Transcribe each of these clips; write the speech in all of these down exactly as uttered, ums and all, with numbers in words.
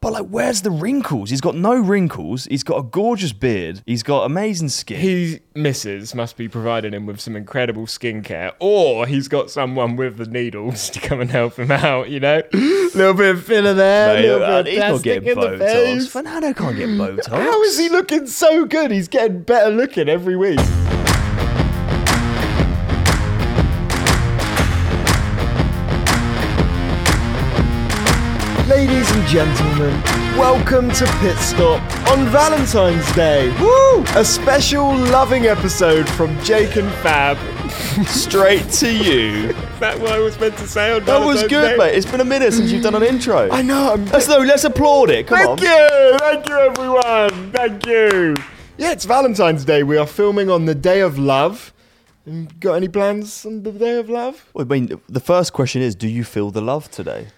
But, like, where's the wrinkles? He's got no wrinkles. He's got a gorgeous beard. He's got amazing skin. His missus must be providing him with some incredible skincare, or he's got someone with the needles to come and help him out, you know? A little bit of filler there, a little bit of he's plastic not getting in Botox. The face. Fernando can't get Botox. How is he looking so good? He's getting better looking every week. Ladies and gentlemen, welcome to Pit Stop on Valentine's Day. Woo! A special loving episode from Jake and Fab. Straight to you. Is that what I was meant to say on Valentine's Day? That was good, mate. It's been a minute since you've done an intro. I know. I'm... Let's, no, let's applaud it. Come on. Thank you. Thank you, everyone. Thank you. Yeah, it's Valentine's Day. We are filming on the Day of Love. Got any plans on the Day of Love? Well, I mean, the first question is, do you feel the love today?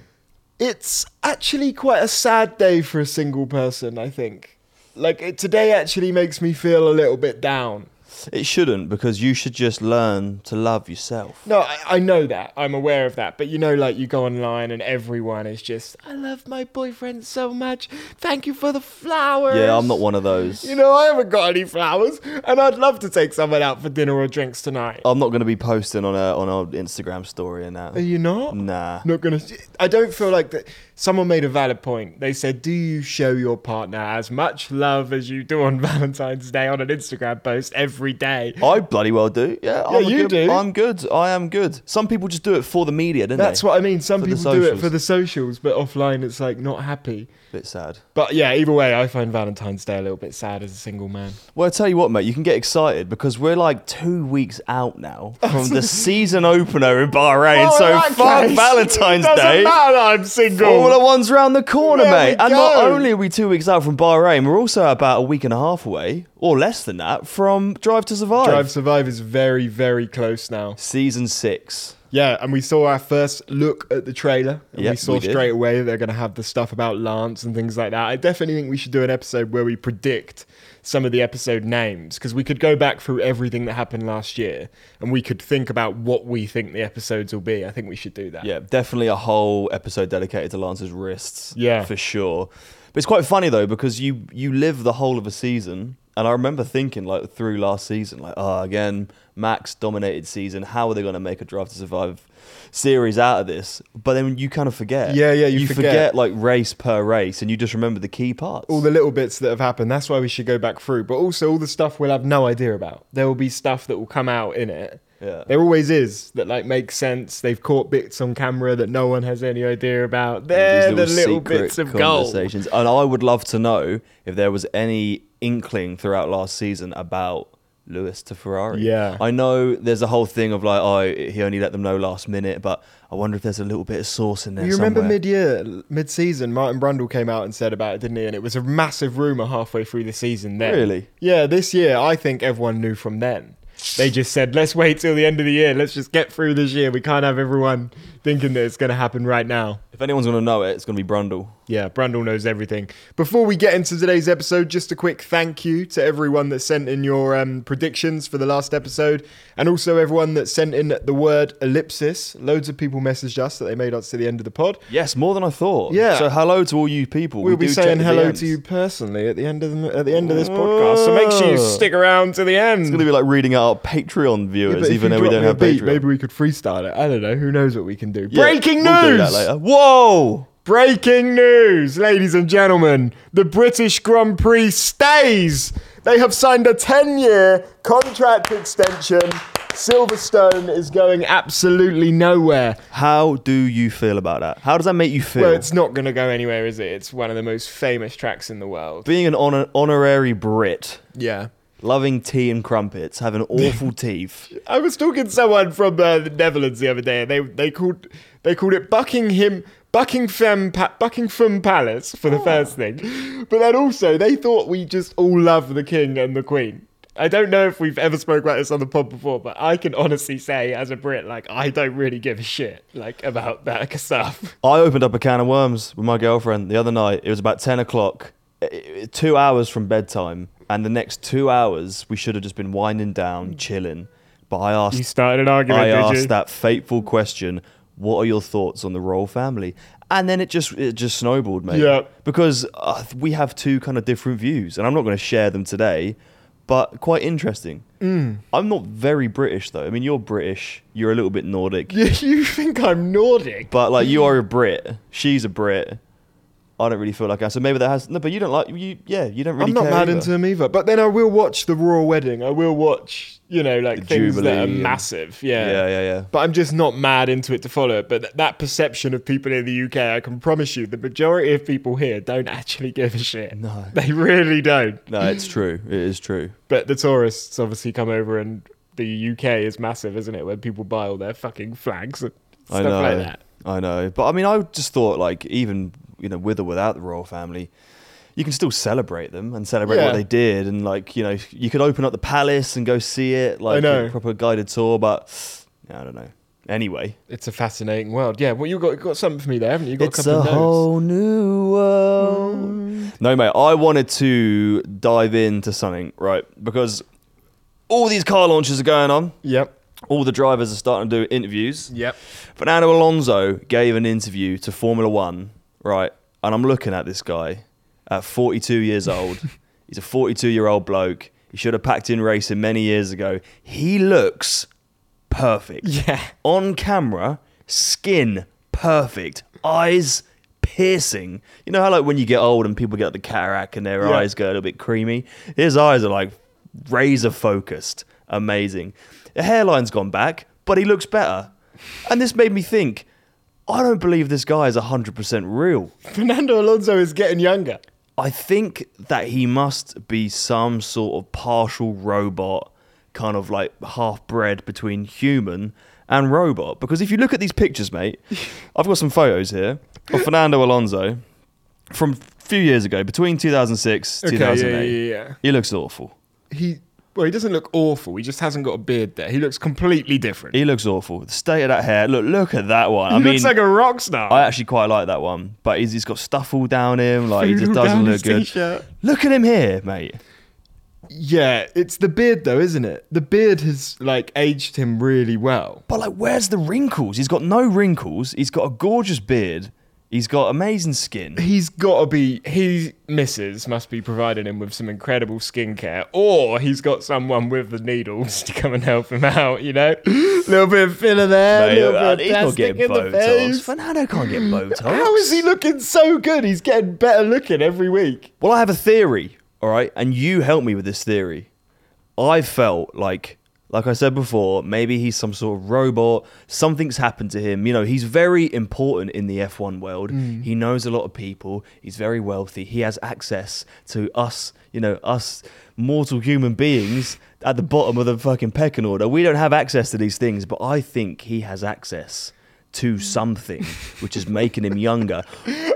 It's actually quite a sad day for a single person, I think. Like, it, today actually makes me feel a little bit down. It shouldn't, because you should just learn to love yourself. No, I, I know that. I'm aware of that. But, you know, like, you go online and everyone is just, I love my boyfriend so much. Thank you for the flowers. Yeah, I'm not one of those. You know, I haven't got any flowers, and I'd love to take someone out for dinner or drinks tonight. I'm not going to be posting on a, on our Instagram story and that. Are you not? Nah. Not going to... I don't feel like that... Someone made a valid point. They said, do you show your partner as much love as you do on Valentine's Day on an Instagram post every day? I bloody well do. Yeah, yeah I'm you good, do. I'm good. I am good. Some people just do it for the media, don't That's they? That's what I mean. Some for people do it for the socials, but offline it's like not happy. Bit sad. But yeah, either way, I find Valentine's Day a little bit sad as a single man. Well, I tell you what, mate, you can get excited because we're like two weeks out now from the season opener in Bahrain. Well, so in fuck case, Valentine's it Day. Doesn't matter. I'm single. Formula One's round the corner, there mate. And not only are we two weeks out from Bahrain, we're also about a week and a half away, or less than that, from Drive to Survive. Drive to Survive is very, very close now. Season six. Yeah, and we saw our first look at the trailer. And yep, we saw we straight away they're going to have the stuff about Lance and things like that. I definitely think we should do an episode where we predict some of the episode names, because we could go back through everything that happened last year and we could think about what we think the episodes will be. I think we should do that. Yeah, definitely a whole episode dedicated to Lance's wrists. Yeah, for sure. But it's quite funny though, because you you live the whole of a season, and I remember thinking like through last season, like, oh, again, Max dominated season. How are they going to make a Drive to Survive series out of this? But then you kind of forget. Yeah, yeah, you, you forget. forget like race per race, and you just remember the key parts. All the little bits that have happened. That's why we should go back through. But also all the stuff we'll have no idea about. There will be stuff that will come out in it. Yeah. There always is that like makes sense. They've caught bits on camera that no one has any idea about. They're little the little bits of conversations. Gold. And I would love to know if there was any inkling throughout last season about Lewis to Ferrari. Yeah. I know there's a whole thing of like, oh, he only let them know last minute, but I wonder if there's a little bit of sauce in there. You remember somewhere. mid-year, mid-season, Martin Brundle came out and said about it, didn't he? And it was a massive rumour halfway through the season then. Really? Yeah, this year, I think everyone knew from then. They just said, let's wait till the end of the year. Let's just get through this year. We can't have everyone thinking that it's going to happen right now. If anyone's going to know it, it's going to be Brundle. Yeah, Brundle knows everything. Before we get into today's episode, just a quick thank you to everyone that sent in your um, predictions for the last episode, and also everyone that sent in the word ellipsis. Loads of people messaged us that they made us to the end of the pod. Yes, more than I thought. Yeah. So hello to all you people. We'll we be saying hello D Ms to you personally at the end of the, at the end of this podcast. So make sure you stick around to the end. It's going to be like reading out our Patreon viewers, yeah, even though we don't have beat, Patreon. Maybe we could freestyle it. I don't know. Who knows what we can do? Yeah, Breaking we'll news! Do that later. Whoa! Breaking news, ladies and gentlemen. The British Grand Prix stays. They have signed a ten-year contract extension. Silverstone is going absolutely nowhere. How do you feel about that? How does that make you feel? Well, it's not going to go anywhere, is it? It's one of the most famous tracks in the world. Being an honor- honorary Brit. Yeah. Loving tea and crumpets, having awful teeth. I was talking to someone from uh, the Netherlands the other day, and they, they, called, they called it Buckingham... Buckingham, pa- Buckingham Palace for the oh. first thing. But then also, they thought we just all love the King and the Queen. I don't know if we've ever spoke about this on the pod before, but I can honestly say as a Brit, like, I don't really give a shit like about that stuff. I opened up a can of worms with my girlfriend the other night. It was about ten o'clock, two hours from bedtime. And the next two hours, we should have just been winding down, chilling. But I asked, you started an argument, I asked did you? that fateful question, what are your thoughts on the royal family? And then it just it just snowballed, mate. Yeah. Because uh, we have two kind of different views, and I'm not going to share them today, but quite interesting. Mm. I'm not very British, though. I mean, you're British. You're a little bit Nordic. You think I'm Nordic? But, like, you are a Brit. She's a Brit. I don't really feel like I... So maybe that has... No, but you don't like... you. Yeah, you don't really care. I'm not care mad either. into him either. But then I will watch the royal wedding. I will watch, you know, like the things Jubilee that are massive. Yeah. yeah, yeah, yeah. But I'm just not mad into it to follow it. But th- that perception of people in the U K, I can promise you, the majority of people here don't actually give a shit. No. They really don't. No, it's true. It is true. But the tourists obviously come over, and the U K is massive, isn't it? Where people buy all their fucking flags and stuff I know. like that. I know. But I mean, I just thought, like, even... you know, with or without the royal family, you can still celebrate them and celebrate yeah. what they did, and, like, you know, you could open up the palace and go see it, like a proper guided tour. But I don't know. Anyway, it's a fascinating world. Yeah, well, you got you got something for me there, haven't you? You got it's a couple a of notes. Whole new world. Mm. No, mate, I wanted to dive into something, right? Because all these car launches are going on. Yep. All the drivers are starting to do interviews. Yep. Fernando Alonso gave an interview to Formula One. Right, and I'm looking at this guy at forty-two years old. He's a forty-two-year-old bloke. He should have packed in racing many years ago. He looks perfect. Yeah. On camera, skin perfect. Eyes piercing. You know how, like, when you get old and people get the cataract and their yeah. eyes go a little bit creamy? His eyes are, like, razor-focused. Amazing. The hairline's gone back, but he looks better. And this made me think... I don't believe this guy is one hundred percent real. Fernando Alonso is getting younger. I think that he must be some sort of partial robot, kind of like half-bred between human and robot. Because if you look at these pictures, mate, I've got some photos here of Fernando Alonso from a few years ago, between two thousand six and okay, two thousand eight. Yeah, yeah, yeah. He looks awful. He... Well, he doesn't look awful. He just hasn't got a beard there. He looks completely different. He looks awful. The state of that hair. Look, look at that one. He I looks mean, like a rock star. I actually quite like that one. But he's, he's got stuff all down him. Like, he just doesn't look good. T-shirt. Look at him here, mate. Yeah, it's the beard though, isn't it? The beard has, like, aged him really well. But, like, where's the wrinkles? He's got no wrinkles. He's got a gorgeous beard. He's got amazing skin. He's got to be... He, missus, must be providing him with some incredible skincare. Or he's got someone with the needles to come and help him out, you know? A little bit of filler there, a little bit of plastic in the face. Fernando can't get Botox. How is he looking so good? He's getting better looking every week. Well, I have a theory, all right? And you helped me with this theory. I felt like... Like I said before, maybe he's some sort of robot. Something's happened to him. You know, he's very important in the F one world. Mm. He knows a lot of people. He's very wealthy. He has access to us, you know, us mortal human beings at the bottom of the fucking pecking order. We don't have access to these things, but I think he has access to something which is making him younger.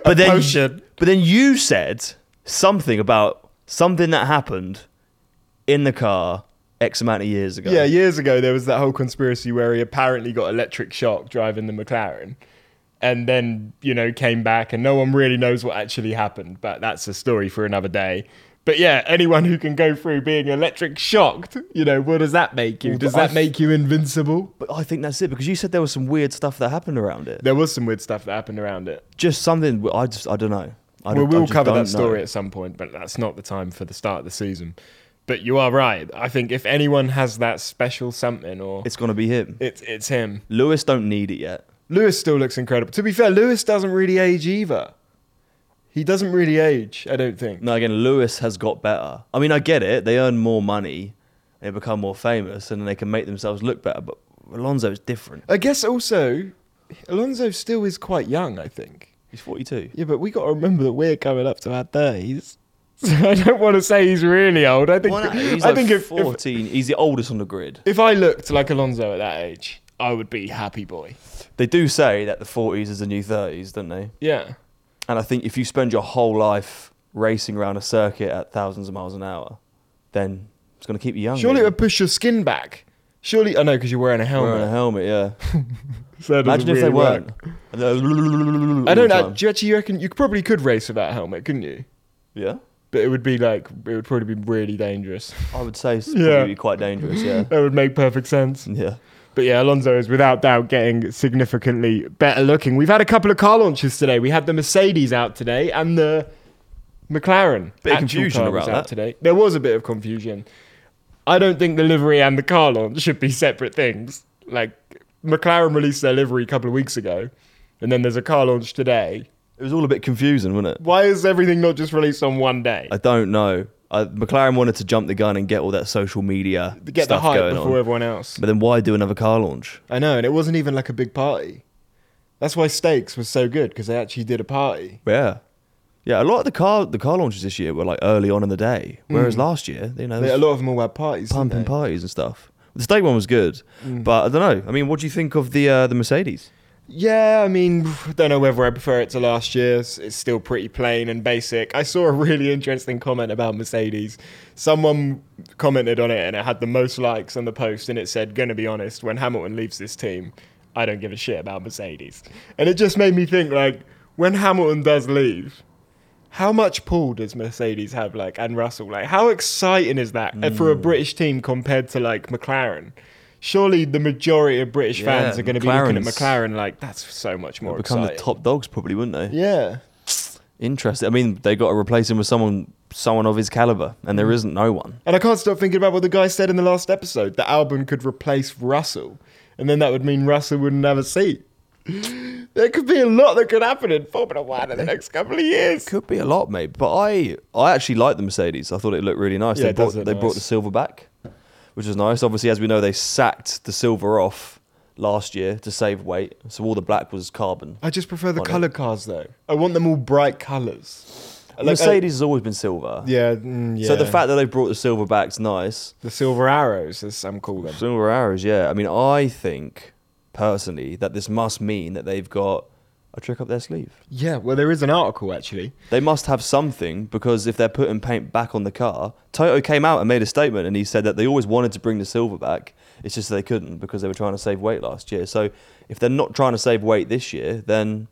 But then, potion. But then you said something about something that happened in the car X amount of years ago. Yeah, years ago, there was that whole conspiracy where he apparently got electric shock driving the McLaren and then, you know, came back, and no one really knows what actually happened, but that's a story for another day. But yeah, anyone who can go through being electric shocked, you know, what does that make you? Does that make you invincible? But I think that's it, because you said there was some weird stuff that happened around it. There was some weird stuff that happened around it. Just something, I just, I don't know. I don't, well, we'll cover that story know. at some point, but that's not the time for the start of the season. But you are right. I think if anyone has that special something, or it's gonna be him. It's it's him. Lewis don't need it yet. Lewis still looks incredible. To be fair, Lewis doesn't really age either. He doesn't really age, I don't think. No, again, Lewis has got better. I mean, I get it. They earn more money. They become more famous and they can make themselves look better. But Alonso is different. I guess also, Alonso still is quite young, I think. He's forty-two. Yeah, but we got to remember that we're coming up to our thirties. So I don't want to say he's really old. I think well, no, he's I like think fourteen. If, if, he's the oldest on the grid. If I looked like Alonso at that age, I would be happy boy. They do say that the forties is the new thirties, don't they? Yeah. And I think if you spend your whole life racing around a circuit at thousands of miles an hour, then it's going to keep you young. Surely it would push your skin back. Surely, I know, because you're wearing a helmet. Wearing a helmet, yeah. So imagine really if they weren't. I don't know. Do you actually reckon you probably could race without a helmet, couldn't you? Yeah. But it would be like, it would probably be really dangerous. I would say it would yeah. be quite dangerous, yeah. That would make perfect sense. Yeah. But yeah, Alonso is without doubt getting significantly better looking. We've had a couple of car launches today. We had the Mercedes out today and the McLaren. Bit of confusion around that today. There was a bit of confusion. I don't think the livery and the car launch should be separate things. Like, McLaren released their livery a couple of weeks ago, and then there's a car launch today. It was all a bit confusing, wasn't it? Why is everything not just released on one day? I don't know. Uh, McLaren wanted to jump the gun and get all that social media get stuff the hype going before on. Everyone else. But then why do another car launch? I know, and it wasn't even like a big party. That's why Stakes was so good, because they actually did a party. Yeah, yeah. A lot of the car the car launches this year were like early on in the day, whereas mm. last year, you know, yeah, a lot of them all had parties, pumping parties and stuff. The Stake one was good, mm. but I don't know. I mean, what do you think of the uh, the Mercedes? Yeah, I mean, I don't know whether I prefer it to last year's. It's still pretty plain and basic. I saw a really interesting comment about Mercedes. Someone commented on it and it had the most likes on the post and it said, gonna be honest, when Hamilton leaves this team, I don't give a shit about Mercedes. And it just made me think, like, when Hamilton does leave, how much pull does Mercedes have, like, and Russell? Like, how exciting is that mm. for a British team compared to, like, McLaren? Surely the majority of British yeah, fans are going to be looking at McLaren like, that's so much more exciting. They'd become the top dogs probably, wouldn't they? Yeah. Interesting. I mean, they got to replace him with someone someone of his calibre, and there isn't no one. And I can't stop thinking about what the guy said in the last episode, that Albon could replace Russell, and then that would mean Russell wouldn't have a seat. There could be a lot that could happen in Formula One in the next couple of years. Could be a lot, mate. But I I actually liked the Mercedes. I thought it looked really nice. Yeah, they brought, they nice. brought the silver back, which was nice. Obviously, as we know, they sacked the silver off last year to save weight. So all the black was carbon. I just prefer the coloured cars, though. I want them all bright colours. Like, Mercedes I, has always been silver. Yeah, mm, yeah. So the fact that they brought the silver back's nice. The silver arrows, as some call them. Silver arrows, yeah. I mean, I think, personally, that this must mean that they've got a trick up their sleeve. Yeah, well, there is an article, actually. They must have something, because if they're putting paint back on the car, Toto came out and made a statement, and he said that they always wanted to bring the silver back. It's just they couldn't, because they were trying to save weight last year. So if they're not trying to save weight this year, then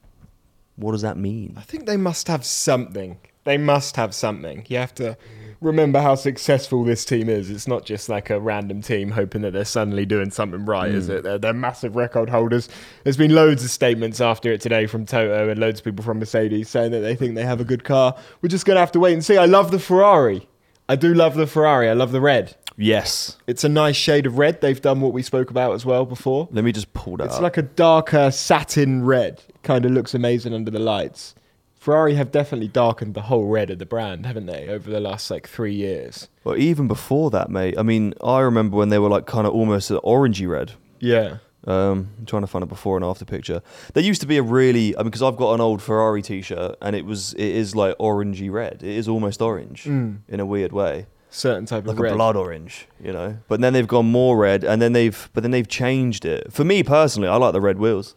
what does that mean? I think they must have something. They must have something. You have to remember how successful this team is. It's not just like a random team hoping that they're suddenly doing something right, mm. is it? They're, they're massive record holders. There's been loads of statements after it today from Toto and loads of people from Mercedes saying that they think they have a good car. We're just going to have to wait and see. I love the Ferrari. I do love the Ferrari. I love the red. Yes. It's a nice shade of red. They've done what we spoke about as well before. Let me just pull that it's up. It's like a darker satin red. Kind of looks amazing under the lights. Ferrari have definitely darkened the whole red of the brand, haven't they, over the last, like, three years? Well, even before that, mate. I mean, I remember when they were, like, kind of almost an orangey red. Yeah. Um, I'm trying to find a before and after picture. There used to be a really... I mean, because I've got an old Ferrari T-shirt, and it was it is, like, orangey red. It is almost orange mm. in a weird way. Certain type like of red. Like a blood orange, you know? But then they've gone more red, and then they've but then they've changed it. For me, personally, I like the red wheels.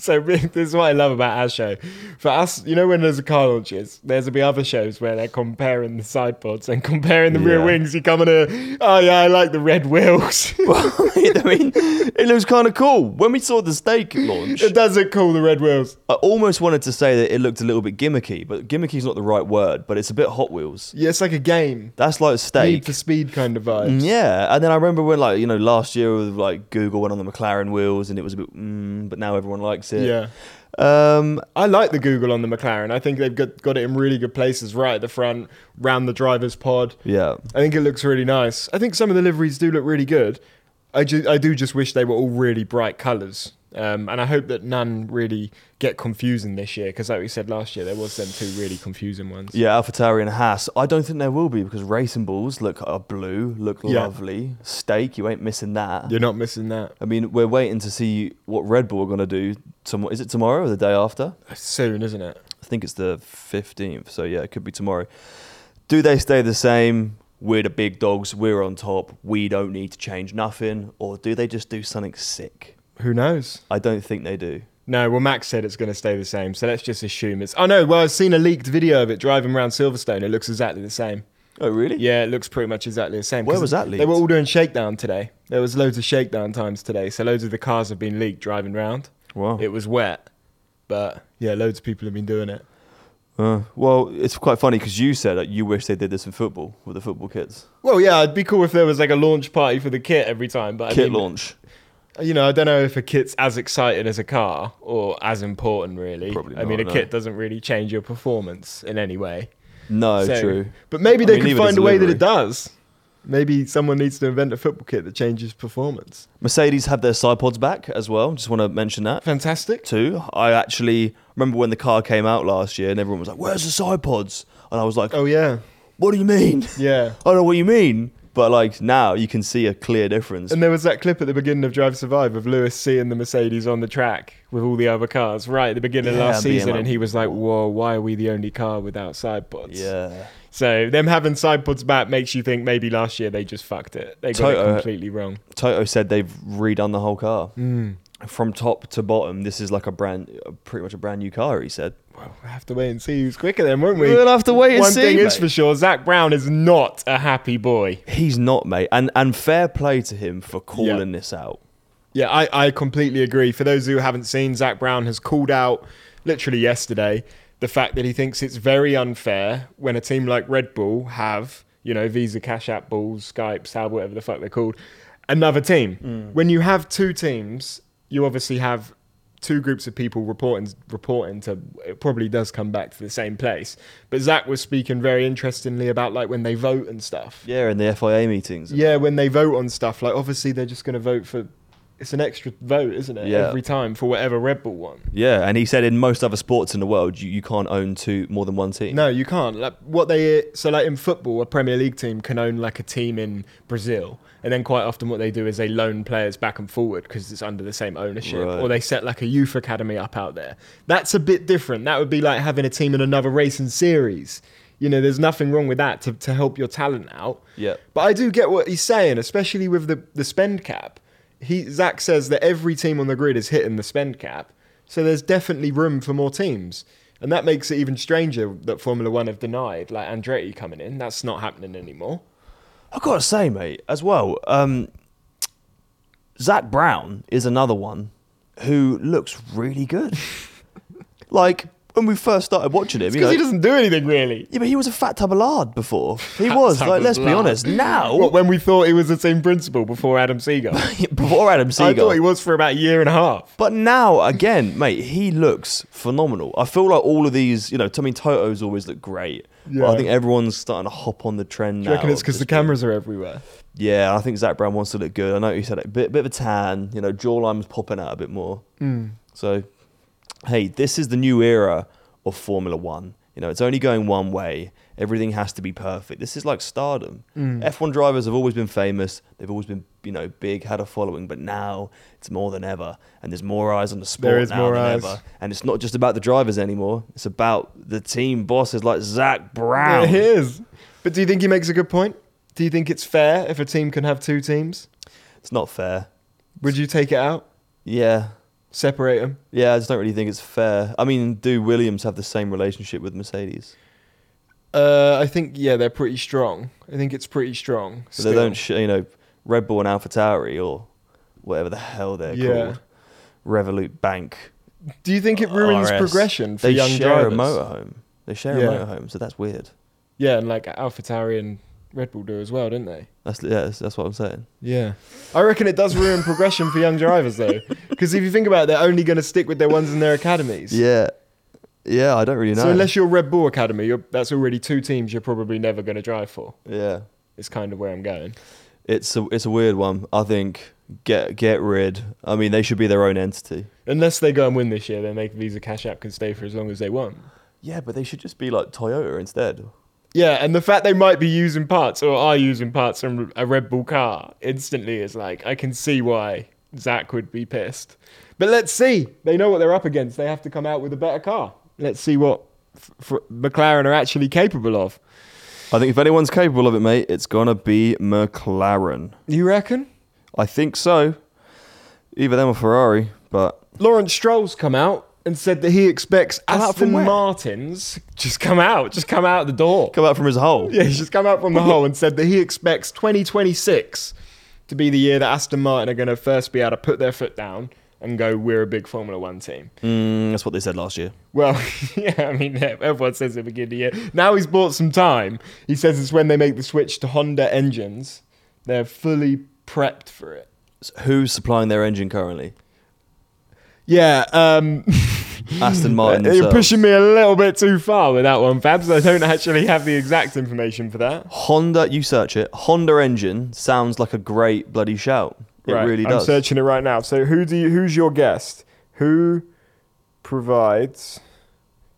So this is what I love about our show. For us, you know, when there's a car launches, there's a be other shows where they're comparing the sideboards and comparing the yeah. rear wings. You come on a, oh yeah, I like the red wheels. Well, I mean, it looks kind of cool. When we saw the Stake launch, it does look cool, the red wheels. I almost wanted to say that it looked a little bit gimmicky, but gimmicky is not the right word, but it's a bit Hot Wheels. Yeah, it's like a game. That's like Stake. Need for Speed kind of vibes. Yeah, and then I remember when, like, you know, last year with, like, Google went on the McLaren wheels and it was a bit, mm, but now everyone likes it. Yeah. Um, I like the Google on the McLaren. I think they've got, got it in really good places, right at the front, round the driver's pod. Yeah. I think it looks really nice. I think some of the liveries do look really good. I, ju- I do just wish they were all really bright colours. Um, and I hope that none really get confusing this year, because like we said last year, there was them two really confusing ones. Yeah, AlphaTauri and Haas. I don't think there will be, because Racing Bulls look are blue, look yeah. lovely. Stake, you ain't missing that. You're not missing that. I mean, we're waiting to see what Red Bull are going to do. Tom- is it tomorrow or the day after? Soon, isn't it? I think it's the fifteenth, so yeah, it could be tomorrow. Do they stay the same? We're the big dogs, we're on top, we don't need to change nothing, or do they just do something sick? Who knows? I don't think they do. No, well, Max said it's going to stay the same, so let's just assume it's... Oh, no, well, I've seen a leaked video of it driving around Silverstone. It looks exactly the same. Oh, really? Yeah, it looks pretty much exactly the same. Where was that leaked? They were all doing shakedown today. There was loads of shakedown times today, so loads of the cars have been leaked driving around. Wow. It was wet, but, yeah, loads of people have been doing it. Uh, well, it's quite funny because you said that you wish they did this in football, with the football kits. Well, yeah, it'd be cool if there was, like, a launch party for the kit every time. But Kit I mean, launch. You know, I don't know if a kit's as exciting as a car or as important, really. Probably not, I mean, a no. kit doesn't really change your performance in any way. No, so, true. But maybe they I mean, could find a way that it does. Maybe someone needs to invent a football kit that changes performance. Mercedes have their side pods back as well. Just want to mention that. Fantastic. Too. I actually remember when the car came out last year and everyone was like, where's the side pods? And I was like, oh, yeah. What do you mean? Yeah. I don't know what you mean. But, like, now you can see a clear difference. And there was that clip at the beginning of Drive to Survive of Lewis seeing the Mercedes on the track with all the other cars right at the beginning yeah, of last season. Like, and he was like, whoa, why are we the only car without side pods? Yeah. So them having side pods back makes you think maybe last year they just fucked it. They got Toto, it completely wrong. Toto said they've redone the whole car. Mm. From top to bottom, this is like a brand, pretty much a brand new car, he said. Well, we'll have to wait and see who's quicker then, won't we? We'll have to wait and One see, One thing mate. is for sure, Zach Brown is not a happy boy. He's not, mate. And and fair play to him for calling yeah. this out. Yeah, I, I completely agree. For those who haven't seen, Zach Brown has called out, literally yesterday, the fact that he thinks it's very unfair when a team like Red Bull have, you know, Visa, Cash App, Bulls, Skype, Sab, whatever the fuck they're called, another team. Mm. When you have two teams... You obviously have two groups of people reporting, reporting to, it probably does come back to the same place. But Zach was speaking very interestingly about like when they vote and stuff. Yeah, in the F I A meetings. Yeah, when they vote on stuff, like obviously they're just going to vote for, it's an extra vote, isn't it? Yeah. Every time for whatever Red Bull won. Yeah, and he said in most other sports in the world, you, you can't own two more than one team. No, you can't. Like what they So like in football, a Premier League team can own like a team in Brazil. And then quite often what they do is they loan players back and forward because it's under the same ownership. Right. Or they set like a youth academy up out there. That's a bit different. That would be like having a team in another racing series. You know, there's nothing wrong with that to, to help your talent out. Yeah. But I do get what he's saying, especially with the, the spend cap. He Zach says that every team on the grid is hitting the spend cap. So there's definitely room for more teams. And that makes it even stranger that Formula One have denied, like Andretti coming in. That's not happening anymore. I've got to say, mate, as well, um, Zach Brown is another one who looks really good. Like, when we first started watching him... Because he doesn't do anything, really. Yeah, but he was a fat tub of lard before. He fat was, like, let's lard. be honest. Now... What, when we thought he was the team principal before Adam Seagal? Before Adam Seagal. I thought he was for about a year and a half. But now, again, mate, he looks phenomenal. I feel like all of these, you know, I mean, Toto's always look great. Yeah. Well, I think everyone's starting to hop on the trend now. Do you reckon it's because the cameras are everywhere? Yeah, I think Zach Brown wants to look good. I know you said it, a bit, bit of a tan, you know, jawline's popping out a bit more. Mm. So, hey, this is the new era of Formula One. You know, it's only going one way. Everything has to be perfect. This is like stardom. Mm. F one drivers have always been famous. They've always been, you know, big, had a following. But now it's more than ever. And there's more eyes on the sport there is now more than eyes. ever. And it's not just about the drivers anymore. It's about the team bosses like Zach Brown. It is. But do you think he makes a good point? Do you think it's fair if a team can have two teams? It's not fair. Would you take it out? Yeah. Separate them. Yeah, I just don't really think it's fair. I mean, do Williams have the same relationship with Mercedes? Uh, I think, yeah, they're pretty strong. I think it's pretty strong. So they don't, sh- you know, Red Bull and AlphaTauri or whatever the hell they're yeah. called. Revolut Bank. Do you think it ruins R S. progression for they young drivers? They share a motorhome. They share yeah. a motorhome, so that's weird. Yeah, and like AlphaTauri and Red Bull do as well, don't they? That's yeah, that's, that's what I'm saying. Yeah. I reckon it does ruin progression for young drivers, though. Because if you think about it, they're only going to stick with their ones in their academies. Yeah. Yeah, I don't really know. So unless you're Red Bull Academy, you're, that's already two teams you're probably never going to drive for. Yeah. It's kind of where I'm going. It's a, it's a weird one. I think get get rid. I mean, they should be their own entity. Unless they go and win this year, then they, Visa Cash App can stay for as long as they want. Yeah, but they should just be like Toyota instead. Yeah, and the fact they might be using parts or are using parts from a Red Bull car instantly is like, I can see why Zach would be pissed. But let's see. They know what they're up against. They have to come out with a better car. Let's see what f- f- McLaren are actually capable of. I think if anyone's capable of it, mate, it's going to be McLaren. You reckon? I think so. Either them or Ferrari, but... Lawrence Stroll's come out and said that he expects Aston Martin's just come out, just come out the door. Come out from his hole. Yeah, he's just come out from the hole and said that he expects twenty twenty-six to be the year that Aston Martin are going to first be able to put their foot down and go, we're a big Formula One team. Mm, that's what they said last year. Well, yeah, I mean, everyone says at the beginning of the year. Now he's bought some time. He says it's when they make the switch to Honda engines. They're fully prepped for it. So who's supplying their engine currently? Yeah, um... Aston Martin themselves. You're pushing me a little bit too far with that one, Fabs. I don't actually have the exact information for that. Honda, you search it. Honda engine sounds like a great bloody shout. It right. really does. I'm searching it right now. So who do you, who's your guest? Who provides?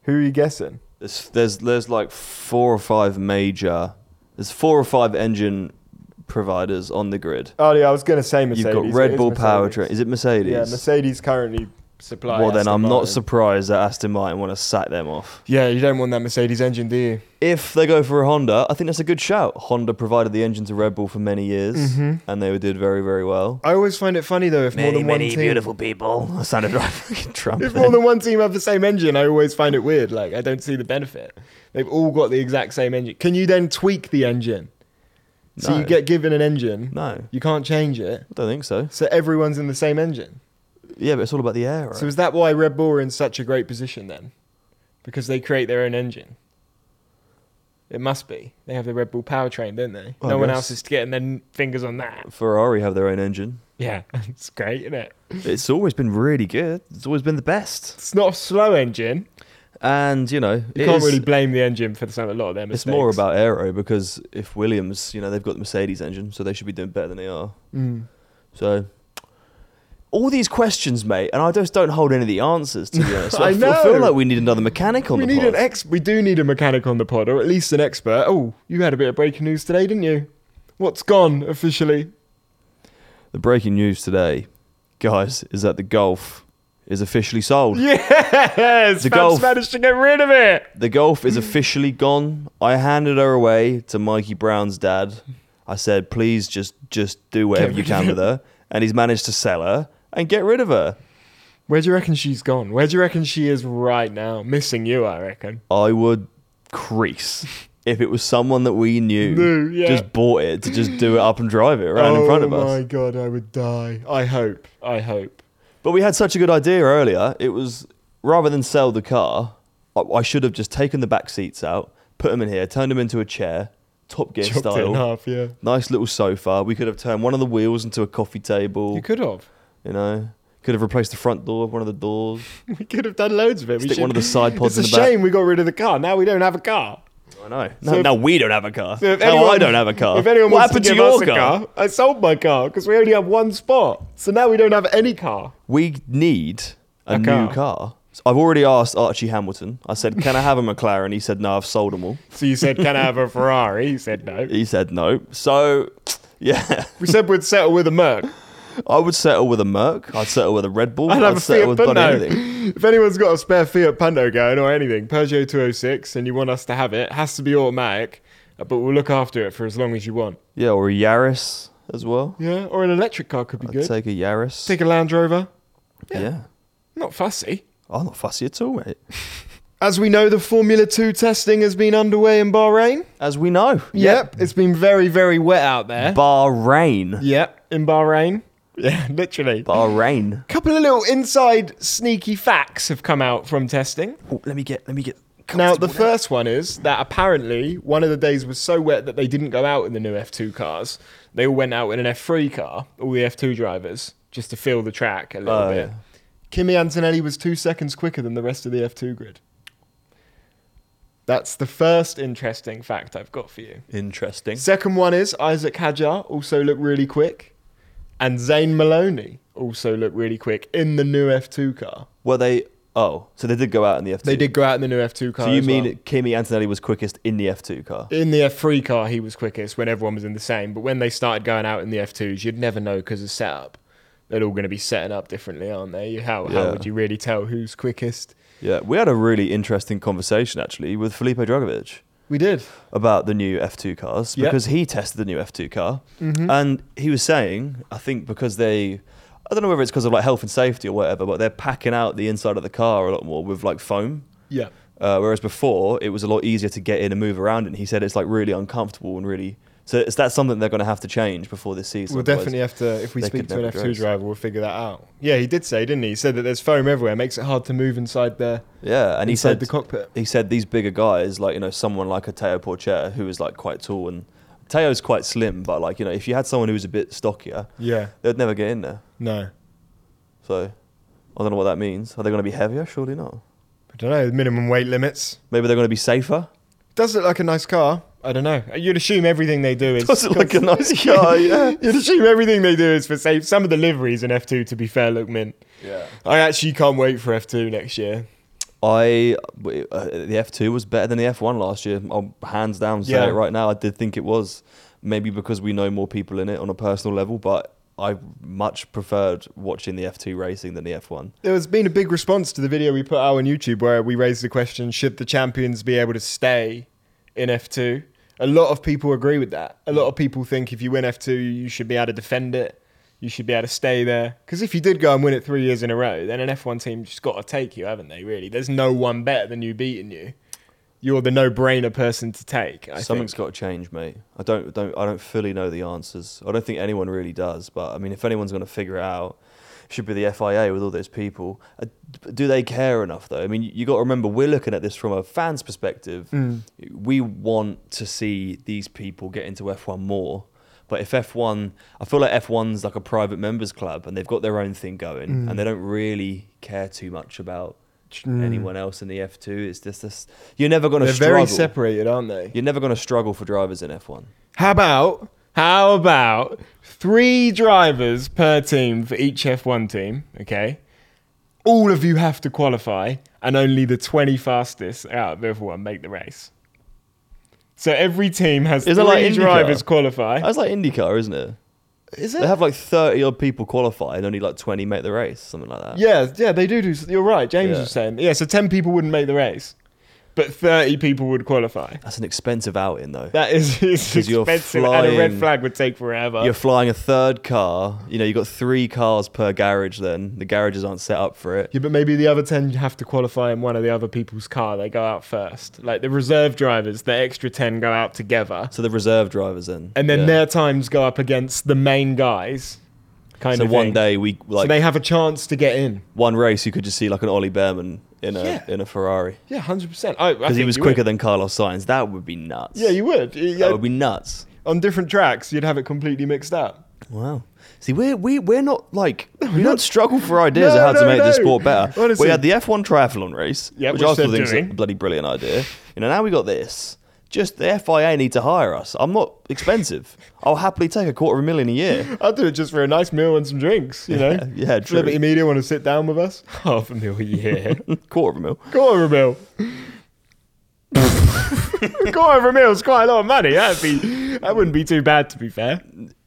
Who are you guessing? There's, there's there's like four or five major. There's four or five engine providers on the grid. Oh yeah, I was going to say Mercedes. You've got Red Bull powertrain. Is it Mercedes? Yeah, Mercedes currently supply. Well, then Aston I'm Martin. Not surprised that Aston Martin want to sack them off. Yeah, you don't want that Mercedes engine, do you? If they go for a Honda, I think that's a good shout. Honda provided the engine to Red Bull for many years, mm-hmm. and they did very, very well. I always find it funny, though, if many, more than many one team... Many, beautiful people. I sounded like fucking Trump. If then. More than one team have the same engine, I always find it weird. Like, I don't see the benefit. They've all got the exact same engine. Can you then tweak the engine? No. So you get given an engine. No. You can't change it. I don't think so. So everyone's in the same engine. Yeah, but it's all about the aero. So is that why Red Bull are in such a great position then? Because they create their own engine. It must be. They have the Red Bull powertrain, don't they? Well, no one else is getting their fingers on that. Ferrari have their own engine. Yeah, it's great, isn't it? It's always been really good. It's always been the best. It's not a slow engine. And, you know... You can't is, really blame the engine for a lot of their mistakes. It's more about aero because if Williams, you know, they've got the Mercedes engine, so they should be doing better than they are. Mm. So... All these questions, mate, and I just don't hold any of the answers, to be honest. I, I know. feel like we need another mechanic on we the pod. Need an ex- we do need a mechanic on the pod, or at least an expert. Oh, you had a bit of breaking news today, didn't you? What's gone, officially? The breaking news today, guys, is that the Golf is officially sold. Yes! The Golf managed to get rid of it! The Golf is officially gone. I handed her away to Mikey Brown's dad. I said, please just, just do whatever you can with her. And he's managed to sell her. And get rid of her. Where do you reckon she's gone? Where do you reckon she is right now? Missing you, I reckon. I would crease if it was someone that we knew no, yeah. just bought it to just do it up and drive it around oh in front of us. Oh my God, I would die. I hope. I hope. But we had such a good idea earlier. It was, rather than sell the car, I should have just taken the back seats out, put them in here, turned them into a chair, Top Gear Chopped style. It in half, yeah. Nice little sofa. We could have turned one of the wheels into a coffee table. You could have. You know, could have replaced the front door with one of the doors. We could have done loads of it. Stick we should, one of the side pods in the back. It's a shame we got rid of the car. Now we don't have a car. I know. No, so now we don't have a car. So now anyone, I don't have a car. If anyone what wants happened to, to your us car? car? I sold my car because we only have one spot. So now we don't have any car. We need a, a new car. car. So I've already asked Archie Hamilton. I said, can I have a McLaren? He said, no, I've sold them all. So you said, can I have a Ferrari? He said, no. He said, no. So, yeah. We said we'd settle with a Merc. I would settle with a Merc. I'd settle with a Red Bull. I'd, I'd have a settle Fiat with anything. If anyone's got a spare Fiat Punto going or anything, Peugeot two oh six, and you want us to have it, it has to be automatic, but we'll look after it for as long as you want. Yeah, or a Yaris as well. Yeah, or an electric car could be I'd good. Take a Yaris. Take a Land Rover. Yeah. yeah. Not fussy. I'm not fussy at all, mate. As we know, the Formula two testing has been underway in Bahrain. As we know. Yep. yep. It's been very, very wet out there. Bahrain. Yep. In Bahrain. Yeah, literally. Bahrain. A couple of little inside sneaky facts have come out from testing. Oh, let me get, let me get. Now, the first one is that apparently one of the days was so wet that they didn't go out in the new F two cars. They all went out in an F three car, all the F two drivers, just to feel the track a little oh, bit. Yeah. Kimi Antonelli was two seconds quicker than the rest of the F two grid. That's the first interesting fact I've got for you. Interesting. Second one is Isaac Hadjar also looked really quick. And Zane Maloney also looked really quick in the new F two car. Were they... Oh, so they did go out in the F two. They did go out in the new F two car. So you as mean well. Kimi Antonelli was quickest in the F two car? In the F three car, he was quickest when everyone was in the same. But when they started going out in the F twos, you'd never know because of setup. They're all going to be setting up differently, aren't they? How yeah. how would you really tell who's quickest? Yeah, we had a really interesting conversation actually with Felipe Drugovich. We did about the new F two cars yep. because he tested the new F two car, mm-hmm. and he was saying, I think because they. I don't know whether it's because of like health and safety or whatever, but they're packing out the inside of the car a lot more with like foam. Yeah. Uh, whereas before it was a lot easier to get in and move around. And he said it's like really uncomfortable and really. So is that something they're going to have to change before this season? We'll definitely have to. If we speak to an F two driver, we'll figure that out. Yeah, he did say, didn't he? He said that there's foam everywhere, it makes it hard to move inside the. Yeah, and he said the cockpit. He said these bigger guys, like you know, someone like a Teo Porcher, who is like quite tall, and Teo's quite slim, but like you know, if you had someone who was a bit stockier, yeah, they'd never get in there. No. So, I don't know what that means. Are they going to be heavier? Surely not. I don't know. Minimum weight limits. Maybe they're going to be safer. Does look like a nice car. I don't know. You'd assume everything they do is... Does look like a nice car, yeah. You'd assume everything they do is for safe. Some of the liveries in F two, to be fair, look mint. Yeah. I actually can't wait for F two next year. I uh, The F two was better than the F one last year. I'll hands down say yeah. it right now. I did think it was. Maybe because we know more people in it on a personal level, but... I much preferred watching the F two racing than the F one. There's been a big response to the video we put out on YouTube where we raised the question, should the champions be able to stay in F two? A lot of people agree with that. A lot of people think if you win F two, you should be able to defend it. You should be able to stay there. Because if you did go and win it three years in a row, then an F one team just got to take you, haven't they, really? There's no one better than you beating you. You're the no-brainer person to take. I Something's think. got to change, mate. I don't, don't, I don't fully know the answers. I don't think anyone really does. But I mean, if anyone's going to figure it out, it should be the F I A with all those people. Do they care enough, though? I mean, you got to remember, we're looking at this from a fan's perspective. Mm. We want to see these people get into F one more. But if F one, I feel like F one's like a private members club, and they've got their own thing going, mm. and they don't really care too much about. Anyone else in the F two, it's just this. You're never going to They're struggle. They're very separated, aren't they? You're never going to struggle for drivers in F one. How about, how about three drivers per team for each F one team, okay? All of you have to qualify, and only the twenty fastest out of F one make the race. So every team has is three like drivers qualify. That's like IndyCar, isn't it? Is it? They have like thirty odd people qualify and only like twenty make the race, something like that. Yeah, yeah, they do do. You're right, James yeah. was saying. Yeah, so ten people wouldn't make the race, but thirty people would qualify. That's an expensive outing, though. That is it's expensive, flying, and a red flag would take forever. You're flying a third car. You know, you've got three cars per garage then. The garages aren't set up for it. Yeah, but maybe the other ten have to qualify in one of the other people's car. They go out first. Like the reserve drivers, the extra ten go out together. So the reserve drivers then. And then yeah. their times go up against the main guys. Kind so of one thing. Day we... like. So they have a chance to get in. One race, you could just see like an Ollie Behrman... In a yeah. in a Ferrari. Yeah, one hundred percent. Because he was quicker would. than Carlos Sainz. That would be nuts. Yeah, you would. It, that would be nuts. On different tracks, you'd have it completely mixed up. Wow. See, we're, we, we're not like... We don't not, struggle for ideas no, of how no, to make no. this sport better. Honestly. We had the F one triathlon race, yeah, which, which I still think is a bloody brilliant idea. You know, now we got this. Just the F I A need to hire us. I'm not expensive. I'll happily take a quarter of a million a year. I'll do it just for a nice meal and some drinks, you yeah, know? Yeah, true. Liberty Media want to sit down with us? Half a mil a year. Quarter of a mil. Quarter of a mil. Quarter of a mil is quite a lot of money. That'd be, that wouldn't be too bad, to be fair.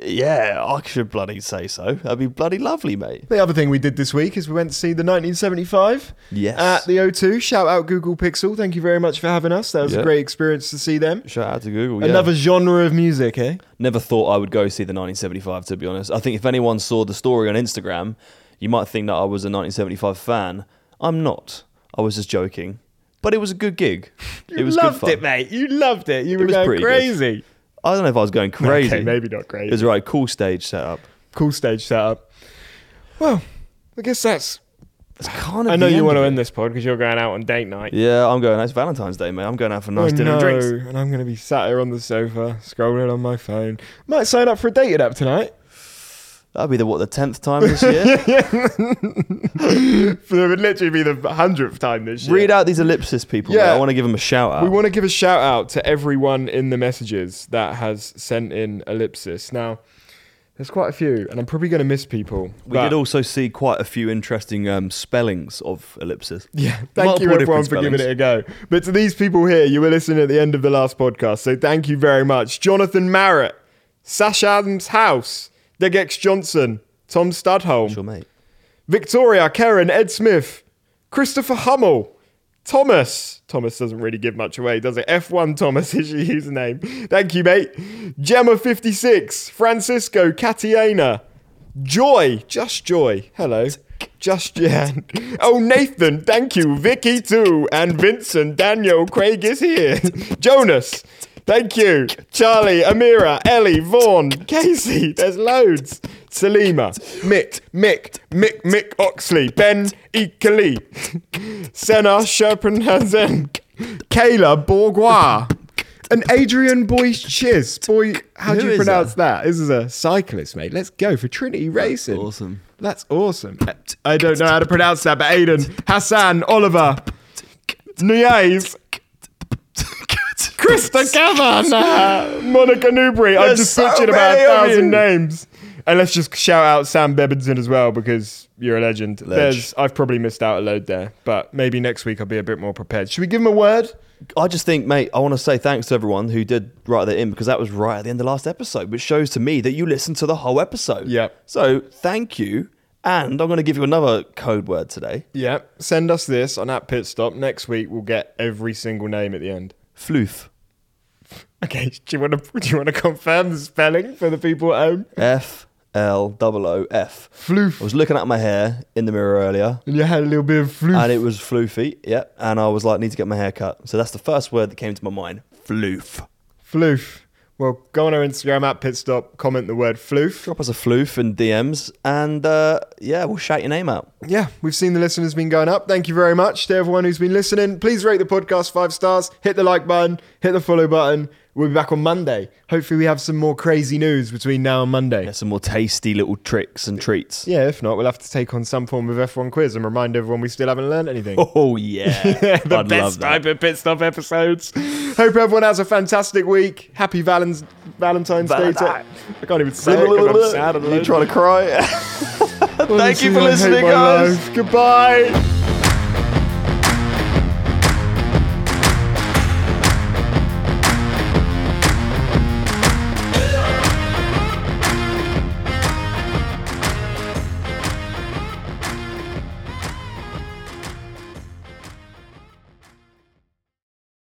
Yeah, I should bloody say so. That'd be bloody lovely, mate. The other thing we did this week is we went to see The nineteen seventy-five yes. at the O two. Shout out Google Pixel. Thank you very much for having us. That was yep. a great experience to see them. Shout out to Google, yeah. Another genre of music, eh? Never thought I would go see The nineteen seventy-five, to be honest. I think if anyone saw the story on Instagram, You might think that I was a nineteen seventy-five fan. I'm not. I was just joking. But it was a good gig. You it was loved good fun. It, mate. You loved it. You it were going crazy. Good. I don't know if I was going crazy. Okay, maybe not crazy. It was a right cool stage setup. Cool stage setup. Well, I guess that's... It's kind of I know you want to end this pod because you're going out on date night. Yeah, I'm going out. It's Valentine's Day, mate. I'm going out for nice oh, dinner no. and drinks. And I'm going to be sat here on the sofa, scrolling on my phone. Might sign up for a dating app tonight. That'll be the, what, the tenth time this year? It would literally be the hundredth time this year. Read out these ellipsis, people. Yeah. I want to give them a shout out. We want to give a shout out to everyone in the messages that has sent in ellipsis. Now, there's quite a few, and I'm probably going to miss people. We did also see quite a few interesting um, spellings of ellipsis. Yeah, thank you everyone for giving it a go. But to these people here, you were listening at the end of the last podcast, so thank you very much. Jonathan Marrett, Sash Adams House, Degex Johnson, Tom Studholm, sure, mate. Victoria, Karen, Ed Smith, Christopher Hummel, Thomas. Thomas doesn't really give much away, does it? F one Thomas is your username. Thank you, mate. Gemma fifty-six, Francisco, Catiana, Joy, Just Joy. Hello. Just Jan. Oh, Nathan, thank you. Vicky too. And Vincent, Daniel, Craig is here. Jonas. Thank you. Charlie, Amira, Ellie, Vaughn, Casey. There's loads. Salima, Mick, Mick, Mick, Mick Oxley, Ben Ikali, Senna, Sherpin Hazen, Kayla Bourgois, and Adrian Boyce Chiz. Boy, how do you pronounce that? that? This is a cyclist, mate. Let's go for Trinity Racing. That's awesome. That's awesome. I don't know how to pronounce that, but Aiden, Hassan, Oliver, Nuyaz, Krista Kavanagh, Monica Newbury. I'm just so switching about a thousand names. And let's just shout out Sam Bebbinson as well, because you're a legend. Ledge. There's, I've probably missed out a load there, but maybe next week I'll be a bit more prepared. Should we give him a word? I just think, mate, I want to say thanks to everyone who did write that in, because that was right at the end of last episode, which shows to me that you listened to the whole episode. Yeah. So thank you. And I'm going to give you another code word today. Yeah. Send us this on at Pit Stop. Next week we'll get every single name at the end. Floof. Okay. Do you want to, do you want to confirm the spelling for the people at home? F. L O O F. Floof. I was looking at my hair in the mirror earlier. And you had a little bit of floof. And it was floofy, yeah. And I was like, need to get my hair cut. So that's the first word that came to my mind. Floof. Floof. Well, go on our Instagram at Pitstop, comment the word floof. Drop us a floof in D Ms. And uh, yeah, we'll shout your name out. Yeah, we've seen the listeners been going up. Thank you very much to everyone who's been listening. Please rate the podcast five stars. Hit the like button. Hit the follow button. We'll be back on Monday. Hopefully we have some more crazy news between now and Monday. Yeah, some more tasty little tricks and treats. Yeah, if not, we'll have to take on some form of F one quiz and remind everyone we still haven't learned anything. Oh, yeah. The I'd best type of Pit Stop episodes. Hope everyone has a fantastic week. Happy Valens- Valentine's Val- Day. To- I can't even say it because I'm sad. Are you trying to cry? Thank you for listening, guys. Goodbye.